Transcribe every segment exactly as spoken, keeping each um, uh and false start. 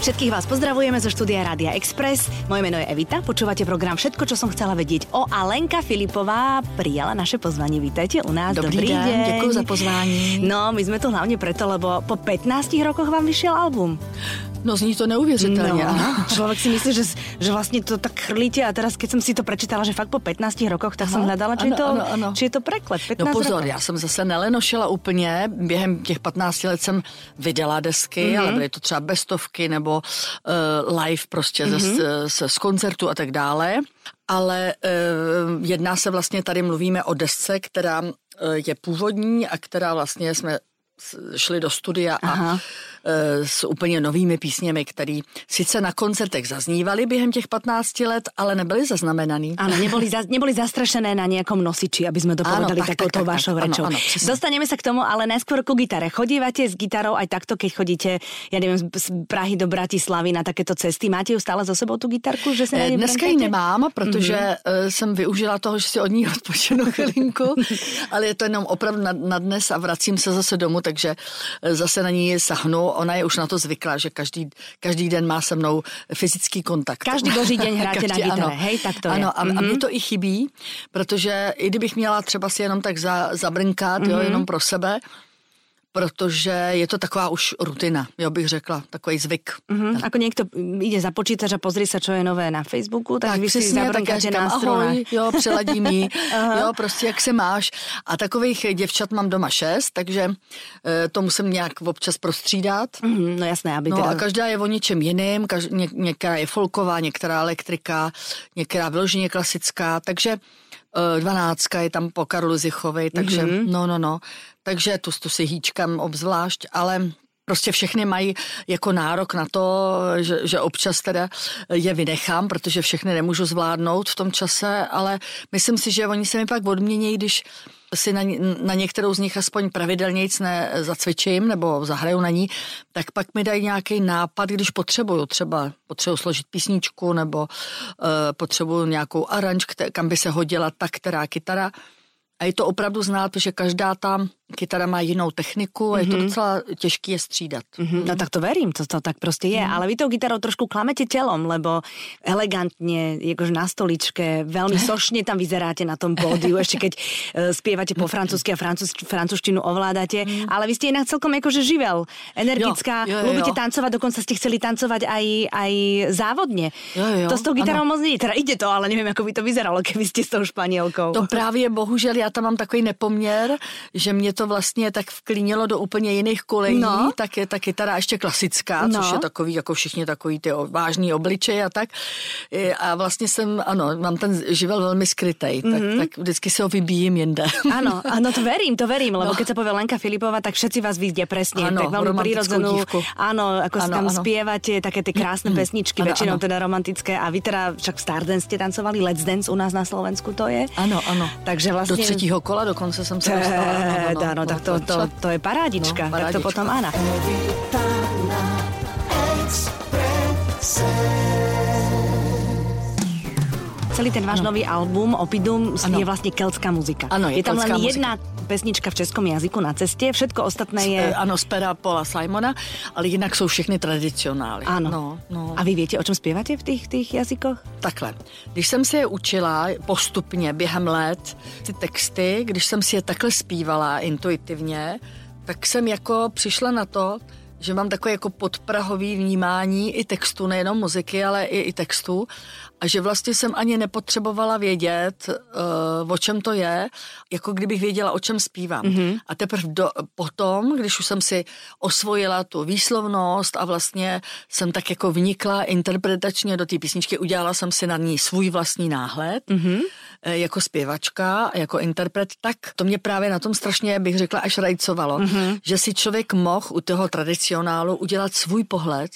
Všetkých vás pozdravujeme zo štúdia Rádia Express. Moje meno je Evita, počúvate program Všetko, čo som chcela vedieť o, a Lenka Filipová prijala naše pozvanie. Vítajte u nás. Dobrý, Dobrý deň. deň. Ďakujem za pozvanie. No, my sme tu hlavne preto, lebo po pätnástich rokoch vám vyšiel album. No, zní to neuvěřitelně. No, člověk si myslí, že, že vlastně to tak chrlíte, a teraz, keď jsem si to prečítala, že fakt po pätnástich rokoch, tak jsem hledala, či, ano, je to, ano, ano. či je to preklep. pätnásť no pozor, rokov. Já jsem zase nelenošila úplně. Během těch patnácti let jsem vydala desky, mm-hmm. ale byly to třeba bestovky nebo uh, live prostě mm-hmm. z, z, z koncertu a tak dále. Ale uh, jedná se vlastně, tady mluvíme o desce, která uh, je původní a která vlastně jsme šli do studia a Aha. s úplně novými písněmi, které sice na koncertech zaznívaly během těch patnácti let, ale nebyly zaznamenaný. Ano, neboli, za, neboli zastrašené na nějakom nosiči, aby jsme dopovedali tak, takouto tak, vašou tak, rečou. Ano, ano, dostaneme se k tomu, ale najskôr ku gitare. Chodívate s gitarou aj takto, keď chodíte, ja nevím, z Prahy do Bratislavy na takéto cesty? Máte ju stále za sebou, tu gitarku? Že se dneska ji nemám, protože mm-hmm. jsem využila toho, že si od ní odpočinu chvilinku, ale je to jenom opravdu na, na dnes a vracím se zase domů, takže zase na ní sahnu. Ona je už na to zvyklá, že každý, každý den má se mnou fyzický kontakt. Každý boží den hráte na gitare, hej, tak to ano, je. Ano, mm-hmm. a mě to i chybí, protože i kdybych měla třeba si jenom tak za, zabrnkat, mm-hmm. jo, jenom pro sebe, protože je to taková už rutina, jo, bych řekla, takový zvyk. Mm-hmm. Ako někdo jde za počítač a pozri se, čo je nové na Facebooku, tak, tak vy si zabrnkáte na stranách. Jo, přeladí mi, jo, prostě jak se máš. A takových děvčat mám doma šest, takže e, to musím nějak občas prostřídat. Mm-hmm, no jasné, aby no, teda... a každá je o něčem jiným, každ- ně- některá je folková, některá elektrika, některá vyloženě klasická, takže dvanáctka je tam po Karlu Zichovi, takže mm-hmm. no, no, no. Takže tu, tu si hýčkám obzvlášť, ale prostě všechny mají jako nárok na to, že, že občas teda je vynechám, protože všechny nemůžu zvládnout v tom čase, ale myslím si, že oni se mi pak odmění, když si na, na některou z nich aspoň pravidelnějc zacvičím nebo zahraju na ní, tak pak mi dají nějaký nápad, když potřebuju třeba, potřebuju složit písničku nebo uh, potřebuju nějakou aranž, kam by se hodila ta která kytara. A je to opravdu znát, že každá tam kytara má jinou techniku a je to docela těžké je střídat. Mm-hmm. No tak to verím, to, to tak prostě je, mm. ale vy tou gitarou trošku klamete telom, lebo elegantně, jakože na stoličke, velmi sošně tam vyzeráte na tom pódiu, ještě keď uh, spievate po francouzsky a francúz, francúzštinu ovládáte, mm. ale vy ste inak celkom jakože živel, energická, jo, jo, jo, ľubíte jo. tancovať, dokonce ste chceli tancovať aj, aj závodně. Jo, jo, to s tou gitarou ano. moc nie, teda ide to, ale nevím, ako by to vyzeralo, keby ste s tou španielkou. To právě bohužel, já tam mám takový nepoměr, že mě to to vlastně tak vklínilo do úplně jiných kolejí, no. tak je ta kytara ještě klasická, no. což je takový, jako všichni takový ty vážný obličeje a tak. A vlastně jsem, ano, mám ten živel velmi skrytej, tak, mm-hmm. tak vždycky se ho vybíjím jinde. Ano, ano, to verím, to verím, lebo no. keď sa povie Lenka Filipová, tak všetci vás vidia presne, ano, tak veľmi prírodzenú, áno, ako ano, si tam ano. spievate, také tie krásne mm-hmm. pesničky, ano, väčšinou ano. teda romantické, a vy teda však v Stardance ste tancovali, Let's Dance u nás na Slovensku to je. Áno, áno. Takže vlastne... Do třetího kola dokonce jsem se dostala. No, tak to, to, to je parádička. No, parádička. Tak to potom áno. Celý ten váš ano. nový album Opidum ano. je vlastne keltská muzika. Ano, je, je tam len muzika. Jedna pesnička v českom jazyku na ceste, všetko ostatné je... E, ano, z pera Paula Simona, ale inak sú všechny tradicionály. Ano. No, no. A vy viete, o čom spievate v tých, tých jazykoch? Takhle. Když jsem si je učila postupně během let, ty texty, když jsem si je takhle zpívala intuitivně, tak jsem jako přišla na to, že mám takové jako podprahový vnímání i textu, nejenom muziky, ale i, i textu, a že vlastně jsem ani nepotřebovala vědět, uh, o čem to je, jako kdybych věděla, o čem zpívám. Mm-hmm. A teprve do, potom, když už jsem si osvojila tu výslovnost a vlastně jsem tak jako vnikla interpretačně do té písničky, udělala jsem si na ní svůj vlastní náhled, mm-hmm. jako zpěvačka, jako interpret, tak to mě právě na tom strašně, bych řekla, až rajcovalo, mm-hmm. že si člověk mohl u toho tradicionálu udělat svůj pohled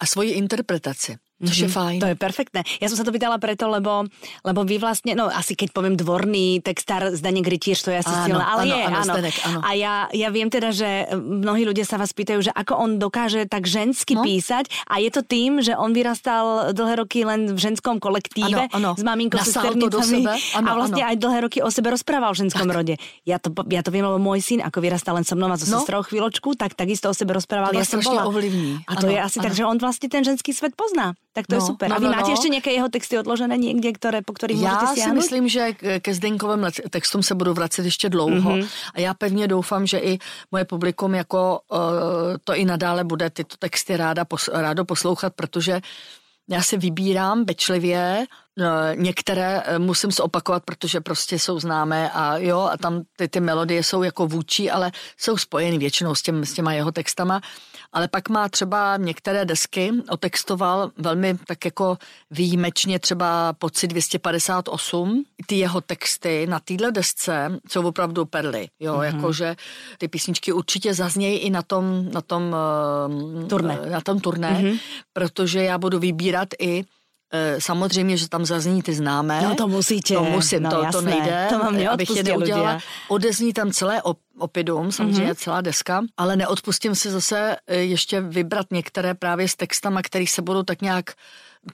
a svoji interpretaci. To je fajn. To je perfektné. Ja som sa to pýtala preto, lebo, lebo vy vlastne, no asi keď poviem dvorný textár Zdenek Rytíř, to je asi silná, ale áno, je, áno. áno. Zdenek, áno. A ja, ja viem teda, že mnohí ľudia sa vás pýtajú, že ako on dokáže tak žensky no. písať a je to tým, že on vyrastal dlhé roky len v ženskom kolektíve áno, áno. s maminkou, sesternicami a vlastne áno. aj dlhé roky o sebe rozprával v ženskom tak. rode. Ja to, ja to viem, lebo môj syn, ako vyrastal len so mnou a so no. sestrou chvíľočku, tak takisto o sebe rozprával. To ja som bola. Ovlivní. A to áno, je asi áno. tak, že on vlastne ten ženský svet pozná. Tak to no, je super. No, a vy no, máte no. ešte nejaké jeho texty odložené niekde, ktoré, po ktorých já môžete siahnuť? Já si myslím, že ke Zdenkovým textům se budu vracet ještě dlouho. Mm-hmm. A já pevně doufám, že i moje publikum jako uh, to i nadále bude tyto texty ráda, rádo poslouchat, protože já si vybírám pečlivě. Některé musím zopakovat, protože prostě jsou známé a jo, a tam ty, ty melodie jsou jako vůči, ale jsou spojeny většinou s, těm, s těma jeho textama. Ale pak má třeba některé desky, otextoval velmi tak jako výjimečně třeba Poci dvě stě padesát osm. Ty jeho texty na téhle desce jsou opravdu perly, jo, mm-hmm. jakože ty písničky určitě zaznějí i na tom, na tom turné, na tom turné mm-hmm. protože já budu vybírat i samozřejmě, že tam zazní ty známé. No to musíte. To musím, no, to, to nejde. To mám abych je neudělala. Odezní tam celé op- Opidum, samozřejmě mm-hmm. celá deska, ale neodpustím si zase ještě vybrat některé právě s textama, který se budou tak nějak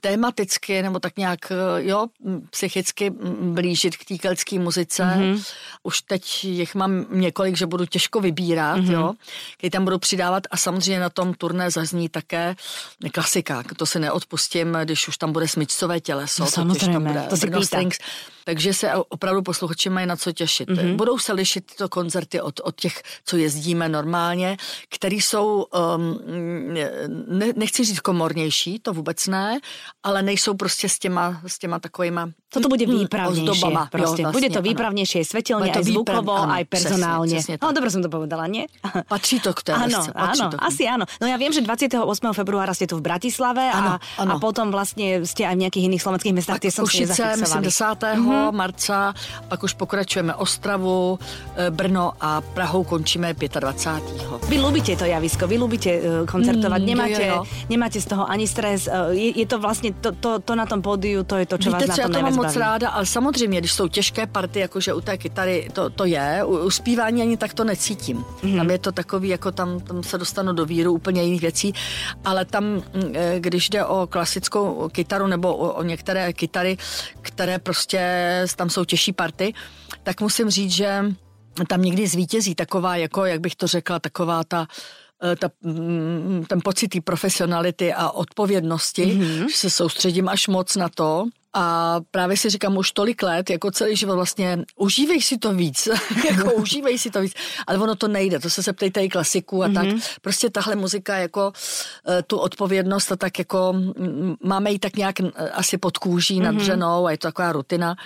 tematicky nebo tak nějak, jo, psychicky blížit k té keltské muzice. Mm-hmm. Už teď jich mám několik, že budu těžko vybírat, mm-hmm. jo, který tam budu přidávat a samozřejmě na tom turné zazní také klasika, to si neodpustím, když už tam bude smyčcové těleso. No samozřejmě, to si strings. Takže se opravdu posluchači mají na co těšit. Mm-hmm. Budou se lišit tyto koncerty od, od těch, co jezdíme normálně, který jsou, um, ne, nechci říct komornější, to vůbec ne, ale nejsou prostě s těma, s těma takovýma toto bude výpravnejšie. Ozdobama, proste. Jo, vlastne, bude to výpravnejšie, svetelne, aj zvukovo, výprav, áno, aj personálne. Presne, presne no dobre som to povedala, nie? Patrí to k tej lesce. Áno, áno, asi áno. No ja viem, že dvadsiateho ôsmeho februára ste tu v Bratislave áno, a, áno. a potom vlastne ste aj v nejakých iných slovenských mestách, tie som si nezachycovali. Košice, myslím, desátého Uh-huh. marca, pak už pokračujeme Ostravu, Brno a Prahou končíme dvadsiateho piateho Vy ľúbite to javisko, vy ľúbite koncertovať, mm, nemáte, jo, jo. nemáte z toho ani stres, je, je to vlastne to, to, to na tom pódiu, to je to, čo víte, vás na tom najviac moc ráda, ale samozřejmě, když jsou těžké party, jakože u té kytary to, to je, u, u zpívání ani tak to necítím. Mm-hmm. Tam je to takový, jako tam, tam se dostanu do víru úplně jiných věcí, ale tam, když jde o klasickou kytaru nebo o, o některé kytary, které prostě tam jsou těžší party, tak musím říct, že tam někdy zvítězí taková, jako, jak bych to řekla, taková ta Ta, ten pocit té profesionality a odpovědnosti, mm-hmm. že se soustředím až moc na to a právě si říkám už tolik let, jako celý život vlastně, užívej si to víc, jako užívej si to víc, ale ono to nejde, to se se ptejte i klasiku a mm-hmm. tak, prostě tahle muzika jako tu odpovědnost a tak jako máme ji tak nějak asi pod kůží, mm-hmm. nadřenou a je to taková rutina.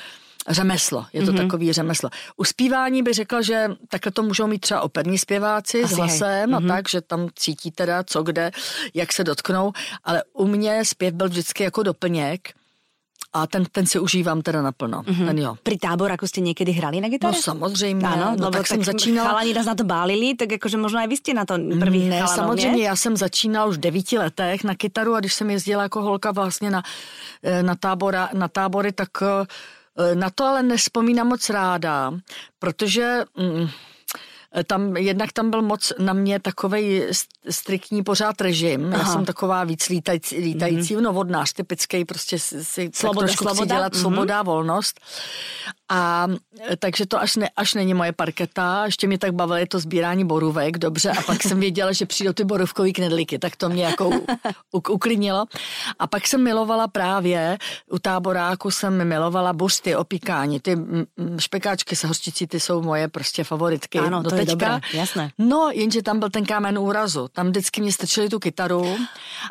Řemeslo, je to mm-hmm. takový řemeslo. U zpívání bych řekla, že takhle to můžou mít třeba operní zpěváci asi s hlasem hej. a mm-hmm. tak, že tam cítí teda co kde, jak se dotknou, ale u mě zpěv byl vždycky jako doplněk a ten, ten si užívám teda naplno. Mm-hmm. Ten jo. Pri Táboráku ste niekedy hrali na gitare? No samozřejmě. Ano, no, tak, tak jsem začínala. Chalani nás na to bálili, tak jakože možná i vy ste na to první ne, chalanov, samozřejmě, ne? Já jsem začínala už v devíti letech na kytaru a když jsem jezdila jako holka vlastně na, na, tábora, na tábory, tak na to ale nespomínám moc ráda, protože mm, tam, jednak tam byl moc na mě takovej striktní pořád režim. Aha. Já jsem taková víc lítající, lítající mm-hmm. novodnář, typický, prostě si sloboda, tak trošku sloboda. Chci dělat svoboda, mm-hmm. volnost. A takže to až, ne, až není moje parketa, ještě mě tak bavilo to sbírání borůvek, dobře, a pak jsem věděla, že přijdou ty borůvkový knedlíky, tak to mě jako u, u, uklidnilo. A pak jsem milovala právě, u Táboráku jsem milovala buřty, opíkání, ty špekáčky s hořčicí, ty jsou moje prostě favoritky. Ano, do to teďka. Je dobré, jasné. No, jenže tam byl ten kámen úrazu, tam vždycky mě strčili tu kytaru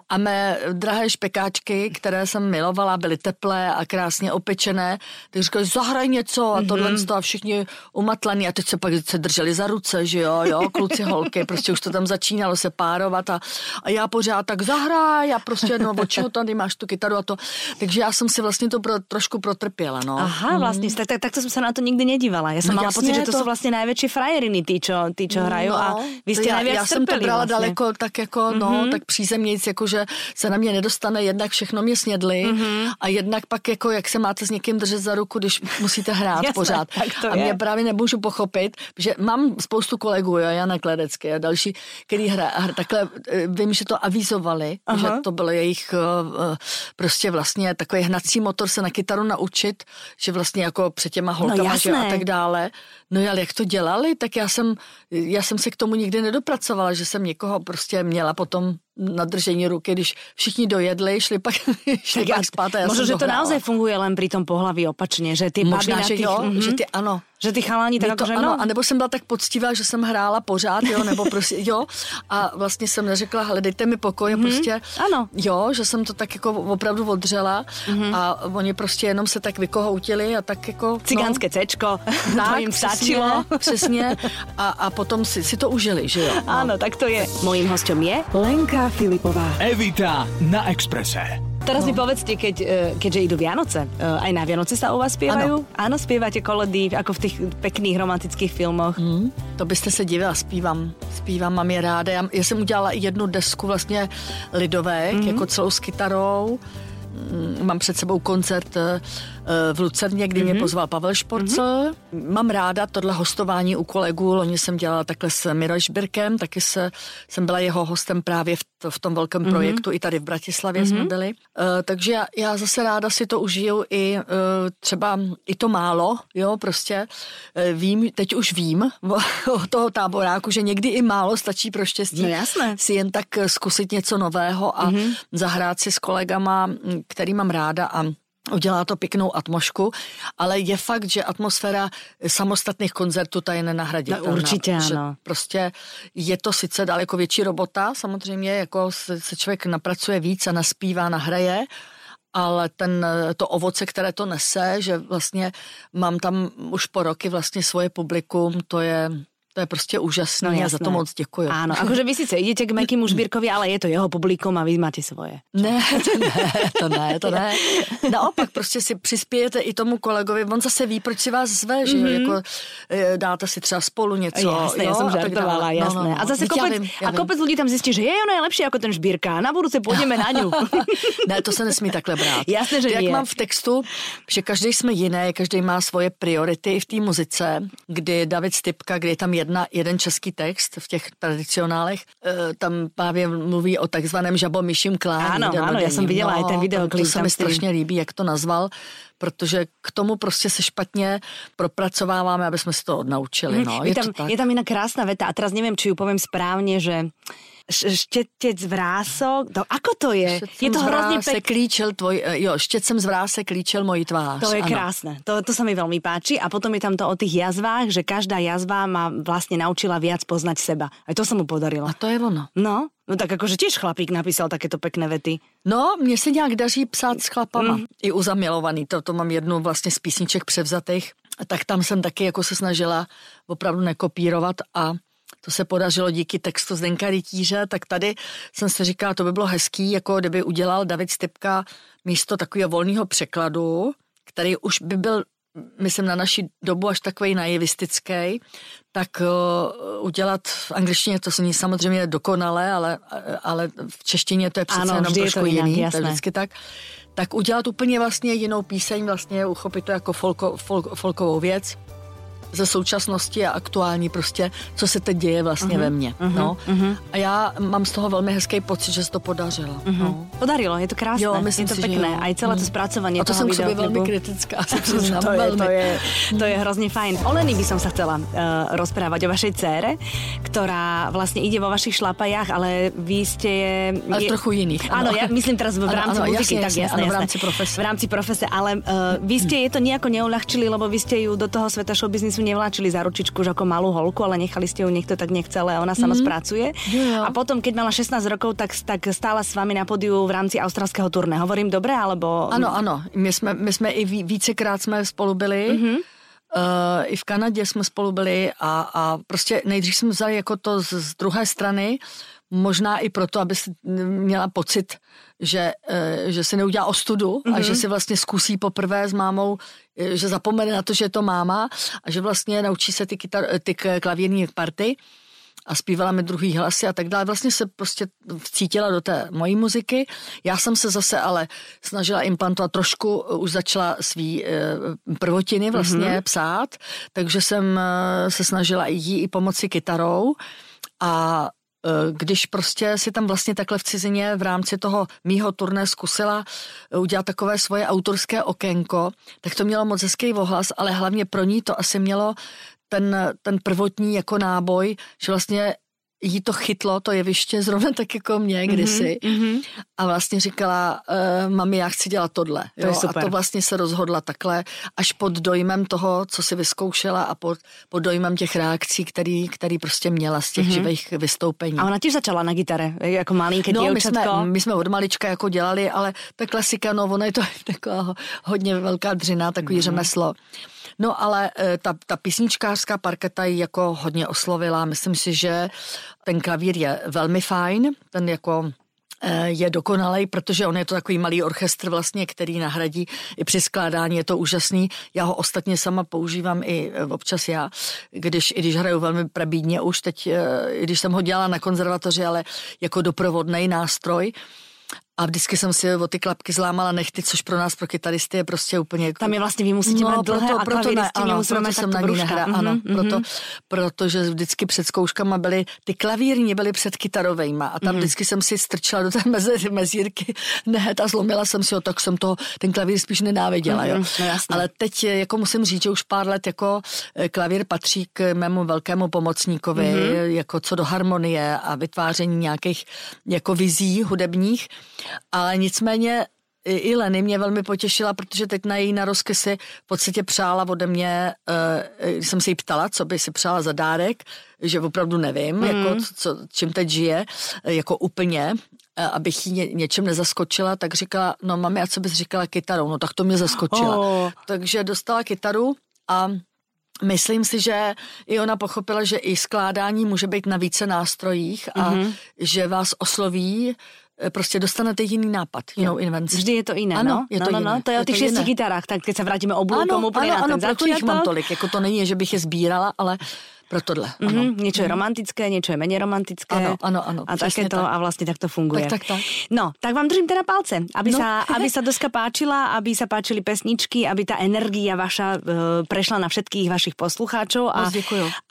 a mé drahé špekáčky, které jsem milovala, byly teplé a krásně opečené, tak říkali, zahraj něco co a tohle mm-hmm. a všichni umatlaný a teď se pak se drželi za ruce, že jo, jo, kluci, holky, prostě už to tam začínalo se párovat a, a já pořád tak zahraj a prostě, no, od čeho tady máš tu kytaru a to, takže já jsem si vlastně to pro, trošku protrpěla, no. Aha, vlastně, mm. tak, tak, tak to jsem se na to nikdy nedívala, já jsem no, mala pocit, že to, to jsou vlastně největší frajeriny, ty, čo, ty, čo hrajou no, a vy jste největší trpěli. Já jsem to brala vlastně daleko tak jako, mm-hmm. no, tak přízemnějc, jako že se na mě nedostane, jednak všechno mě snědli mm-hmm. a jednak pak jako, jak se máte s někým držet za ruku, když musíte hrát jasné, pořád. A mě je. právě nemůžu pochopit, že mám spoustu kolegů, jo, Jana Kledecké a další, který hra, takhle vím, že to avizovali, aha. že to bylo jejich prostě vlastně takový hnací motor se na kytaru naučit, že vlastně jako před těma holkama, no, že a tak dále. No ale jak to dělali, tak já jsem, já jsem se k tomu nikdy nedopracovala, že jsem někoho prostě měla potom na držení ruky, když všichni dojedli, šli pak, šli pak spát a já možno, že to naozaj funguje len pri tom pohlaví opačne, že ty babi na tých... Možná, že ty ano. Že ty chalani tak akože no. Ano, anebo jsem byla tak poctivá, že jsem hrála pořád, jo, nebo prostě, jo. A vlastně jsem neřekla, hele, dejte mi pokoj, mm-hmm. prostě. Ano. Jo, že jsem to tak jako opravdu odřela mm-hmm. a oni prostě jenom se tak vykohoutili a tak jako... Cigánské no, cečko, to jim stačilo. Přesně. A, a potom si, si to užili, že jo. No. Ano, tak to je. Mojím hosťom je Lenka Filipová. Evita na Expresse. Teraz no. mi povedzte, keď, keďže idú Vianoce, aj na Vianoce sa u vás spievajú? Ano. Áno, spievate koledy, ako v tých pekných romantických filmoch. Mm, to byste se divila, zpívám. Zpívám, mám je ráda. Já, já jsem udělala jednu desku vlastně lidovek, mm-hmm. jako celou s kytarou. Mám před sebou koncert v Lucerně, kdy mm-hmm. mě pozval Pavel Šporcel. Mm-hmm. Mám ráda tohle hostování u kolegů. Loni jsem dělala takhle s Mirojš Birkem, taky se, jsem byla jeho hostem právě v, to, v tom velkém mm-hmm. projektu, i tady v Bratislavě mm-hmm. jsme byli. Uh, takže já, já zase ráda si to užiju i uh, třeba i to málo, jo, prostě uh, vím, teď už vím o toho táboráku, že někdy i málo stačí pro štěstí. No jasné. Si jen tak zkusit něco nového a mm-hmm. zahrát si s kolegama, který mám ráda a udělá to pěknou atmosféru, ale je fakt, že atmosféra samostatných koncertů ta je nenahraditelná. No, určitě ano. Prostě je to sice daleko větší robota, samozřejmě jako se, se člověk napracuje víc a naspívá, nahraje, ale ten, to ovoce, které to nese, že vlastně mám tam už po roky vlastně svoje publikum, to je... To je proste úžasné, no, ja za to moc ďakujem. Áno, akože vy síce idete k Mekimu Žbírkovi, ale je to jeho publikum a vy máte svoje. Ne, to ne, to ne, to ne. Naopak, proste si prispiejete i tomu kolegovi, on zase ví, proč si vás zve, že mm-hmm. jako, dáte si třeba spolu něco. Jasné, jo, ja som žartovala, jasné. No, no, no. A zase kopec, ja viem, ja viem. A kopec ľudí tam zistí, že je ono je lepšie ako ten Žbírka, na budúce pôjdeme na ňu. Ne, to sa nesmí takhle brát. Jasné, že to, nie. Jak mám v textu, že každý sme jiné, každý má svoje priority v té muzice, kdy David Stypka, kdy je tam Jedna, jeden český text v těch tradicionálech, e, tam právě mluví o takzvaném žabomyším klání. Ano, ano, já jsem viděla no, i ten videoklip. To se mi strašně líbí, jak to nazval, protože k tomu prostě se špatně propracováváme, aby jsme si to odnaučili. No. Je, je, tam, to tak. Je tam jinak krásna veta a teraz nevím, či ju povím správně, že... Štetec vrások, to, ako to je? Štetcem je to hrozne pekný. Štetcem z vrásek líčil moji tvář. To je ano. Krásne, to, to sa mi veľmi páči. A potom je tam to o tých jazvách, že každá jazva ma vlastne naučila viac poznať seba. Aj to sa mu podarilo. A to je ono. No, no tak akože tiež chlapík napísal takéto pekné vety. No, mne sa nejak daří psát s chlapama. Mm. I u zamilovaný, to, to mám jednu vlastne z písniček převzatých. Tak tam som taky jako se snažila opravdu nekopírovat a to se podařilo díky textu Zdenka Rytíře, tak tady jsem si říkala, to by bylo hezký, jako kdyby udělal David Stypka místo takového volného překladu, který už by byl, myslím, na naši dobu až takovej naivistický, tak uh, udělat v angličtině, to není samozřejmě dokonalé, ale, ale v češtině to je přece ano, jenom trošku je jiný, jinak, to je vždycky tak. Tak udělat úplně vlastně jinou píseň, vlastně uchopit to jako folko, folk, folkovou věc ze současnosti a aktuální prostě, co se teď děje vlastně uh-huh, ve mně. Uh-huh, no. uh-huh. A já mám z toho velmi hezký pocit, že se to podařilo. Uh-huh. No. Podarilo, je to krásné, jo, myslím je to si, pekné. Aj celé to spracovanie toho videoklipu. A to som k sebe veľmi kritická. Priznám, to, je, veľmi. To, je, to je hrozne fajn. O Leni by som sa chcela uh, rozprávať, o vašej dcére, ktorá vlastne ide vo vašich šlapajách, ale vy ste... Ale je, trochu iných. Áno, ja myslím teraz v rámci ano, ano, muziky, jasne, tak jasné. V rámci profese. V rámci profese, ale uh, vy ste jej to nejako neuľahčili, lebo vy ste ju do toho sveta showbiznisu nevláčili za ručičku už ako malú holku, ale nechali ste ju, niekto tak nechcela a ona sama mm. spracuje. Yeah. A potom, keď mala šestnásť rokov, tak, tak stála s vami na pódiu v rámci australského turné. Hovorím dobre, alebo... Áno, áno. My sme, my sme i vícekrát sme spolu byli. Mm-hmm. Uh, i v Kanadě jsme spolu byli a, a prostě nejdřív jsme vzali jako to z, z druhé strany, možná i proto, aby si měla pocit, že, uh, že se neudělá ostudu, mm-hmm. a že si vlastně zkusí poprvé s mámou, že zapomene na to, že je to máma a že vlastně naučí se ty, kytar, ty klavírní party a zpívala mi druhý hlasy a tak dále. Vlastně se prostě vcítila do té mojí muziky. Já jsem se zase ale snažila implantovat trošku, už začala svý prvotiny vlastně mm-hmm. psát, takže jsem se snažila jí i pomoci kytarou a když prostě si tam vlastně takhle v cizině v rámci toho mýho turné zkusila udělat takové svoje autorské okénko, tak to mělo moc hezký ohlas, ale hlavně pro ní to asi mělo ten, ten prvotní jako náboj, že vlastně jí to chytlo, to jeviště, zrovna tak jako mě kdysi. Mm-hmm. A vlastně říkala, e, mami, já chci dělat tohle. To jo? A to vlastně se rozhodla takhle, až pod dojmem toho, co si vyzkoušela a pod, pod dojmem těch reakcí, který, který prostě měla z těch mm-hmm. živých vystoupení. A ona těž začala na gitare, jako malinké no, děvčatko. No, my, my jsme od malička jako dělali, ale ta klasika, no, ona je to taková hodně velká dřina, takový mm-hmm. řemeslo. No ale ta, ta písničkářská parketa ji jako hodně oslovila. Myslím si, že ten klavír je velmi fajn, ten jako je dokonalej, protože on je to takový malý orchestr vlastně, který nahradí i při skládání, je to úžasný. Já ho ostatně sama používám i občas já, když, i když hraju velmi prabídně už teď, i když jsem ho dělala na konzervatoři, ale jako doprovodnej nástroj. A vždycky jsem si o ty klapky zlámala nechty, což pro nás, pro kytaristy je prostě úplně... Tam je vlastně, vy musíte no, mít dlhé proto, a klavíristi, my musíme mít takto brůžka. Mm-hmm, ano, mm-hmm. Proto, protože vždycky před zkouškama byly, ty klavírní byly před kytarovejma a tam mm-hmm. vždycky jsem si strčila do té mez, mezírky nehet a zlomila jsem si ho, tak jsem toho, ten klavír spíš nenáviděla, mm-hmm, jo. No, jasně. Ale teď jako musím říct, že už pár let jako klavír patří k mému velkému pomocníkovi, mm-hmm. jako co do harmonie a vytváření nějakých jako vizí hudebních. Ale nicméně i Leny mě velmi potěšila, protože teď na její narozky si v podstatě přála ode mě, když jsem se jí ptala, co by si přála za dárek, že opravdu nevím, mm. jako co, čím teď žije, jako úplně, abych jí ně, něčem nezaskočila, tak říkala, no mami, a co bys říkala kytarou? No tak to mě zaskočila. Oh. Takže dostala kytaru a... Myslím si, že i ona pochopila, že i skládání může být na více nástrojích a mm-hmm. že vás osloví, prostě dostanete jiný nápad, jinou invenci. Vždy je to jiné, ano, no? Je to no, jiné. No, to je, je o těch šesti gitarách, tak keď se vrátíme oblúkom úplně na ten začátek. Ano, ano, mám tolik, jako to není, že bych je sbírala, ale... Pro tohle, ano. Mm-hmm. Niečo je romantické, niečo je menej romantické. Áno, áno, áno. A takéto tak. A vlastne takto funguje. Tak, tak, tak. No, tak vám držím teda palce, aby, no. sa, aby sa doska páčila, aby sa páčili pesničky, aby tá energia vaša e, prešla na všetkých vašich poslucháčov. A,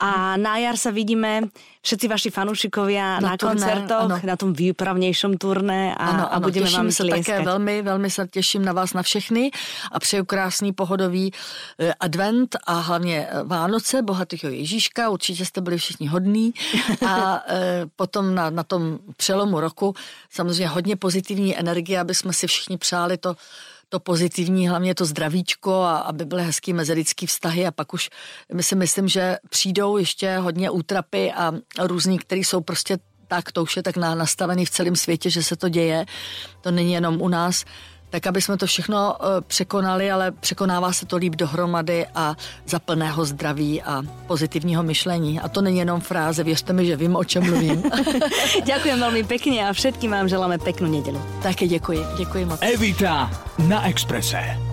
a na jar sa vidíme všetci vaši fanúšikovia na, na koncertoch, ne, na tom výpravnejšom turné a, ano, ano, a budeme vám slieskať. Také veľmi, veľmi sa teším na vás, na všechny a přeju krásný pohodový e, advent a hlavne Vánoce, bohatého Ježíška. Určitě jste byli všichni hodní a e, potom na, na tom přelomu roku samozřejmě hodně pozitivní energie, aby jsme si všichni přáli to, to pozitivní, hlavně to zdravíčko a aby byly hezký mezilidský vztahy a pak už my si myslím, že přijdou ještě hodně útrapy a různí, který jsou prostě tak, to už je tak nastavený v celém světě, že se to děje, to není jenom u nás. Tak, aby jsme to všechno překonali, ale překonává se to líp dohromady a za plného zdraví a pozitivního myšlení. A to není jenom fráze, věřte mi, že vím, o čem mluvím. Ďakujem velmi pekne a všetkým vám želáme peknú nedeľu. Také děkuji, děkuji moc. Evita na Expresse.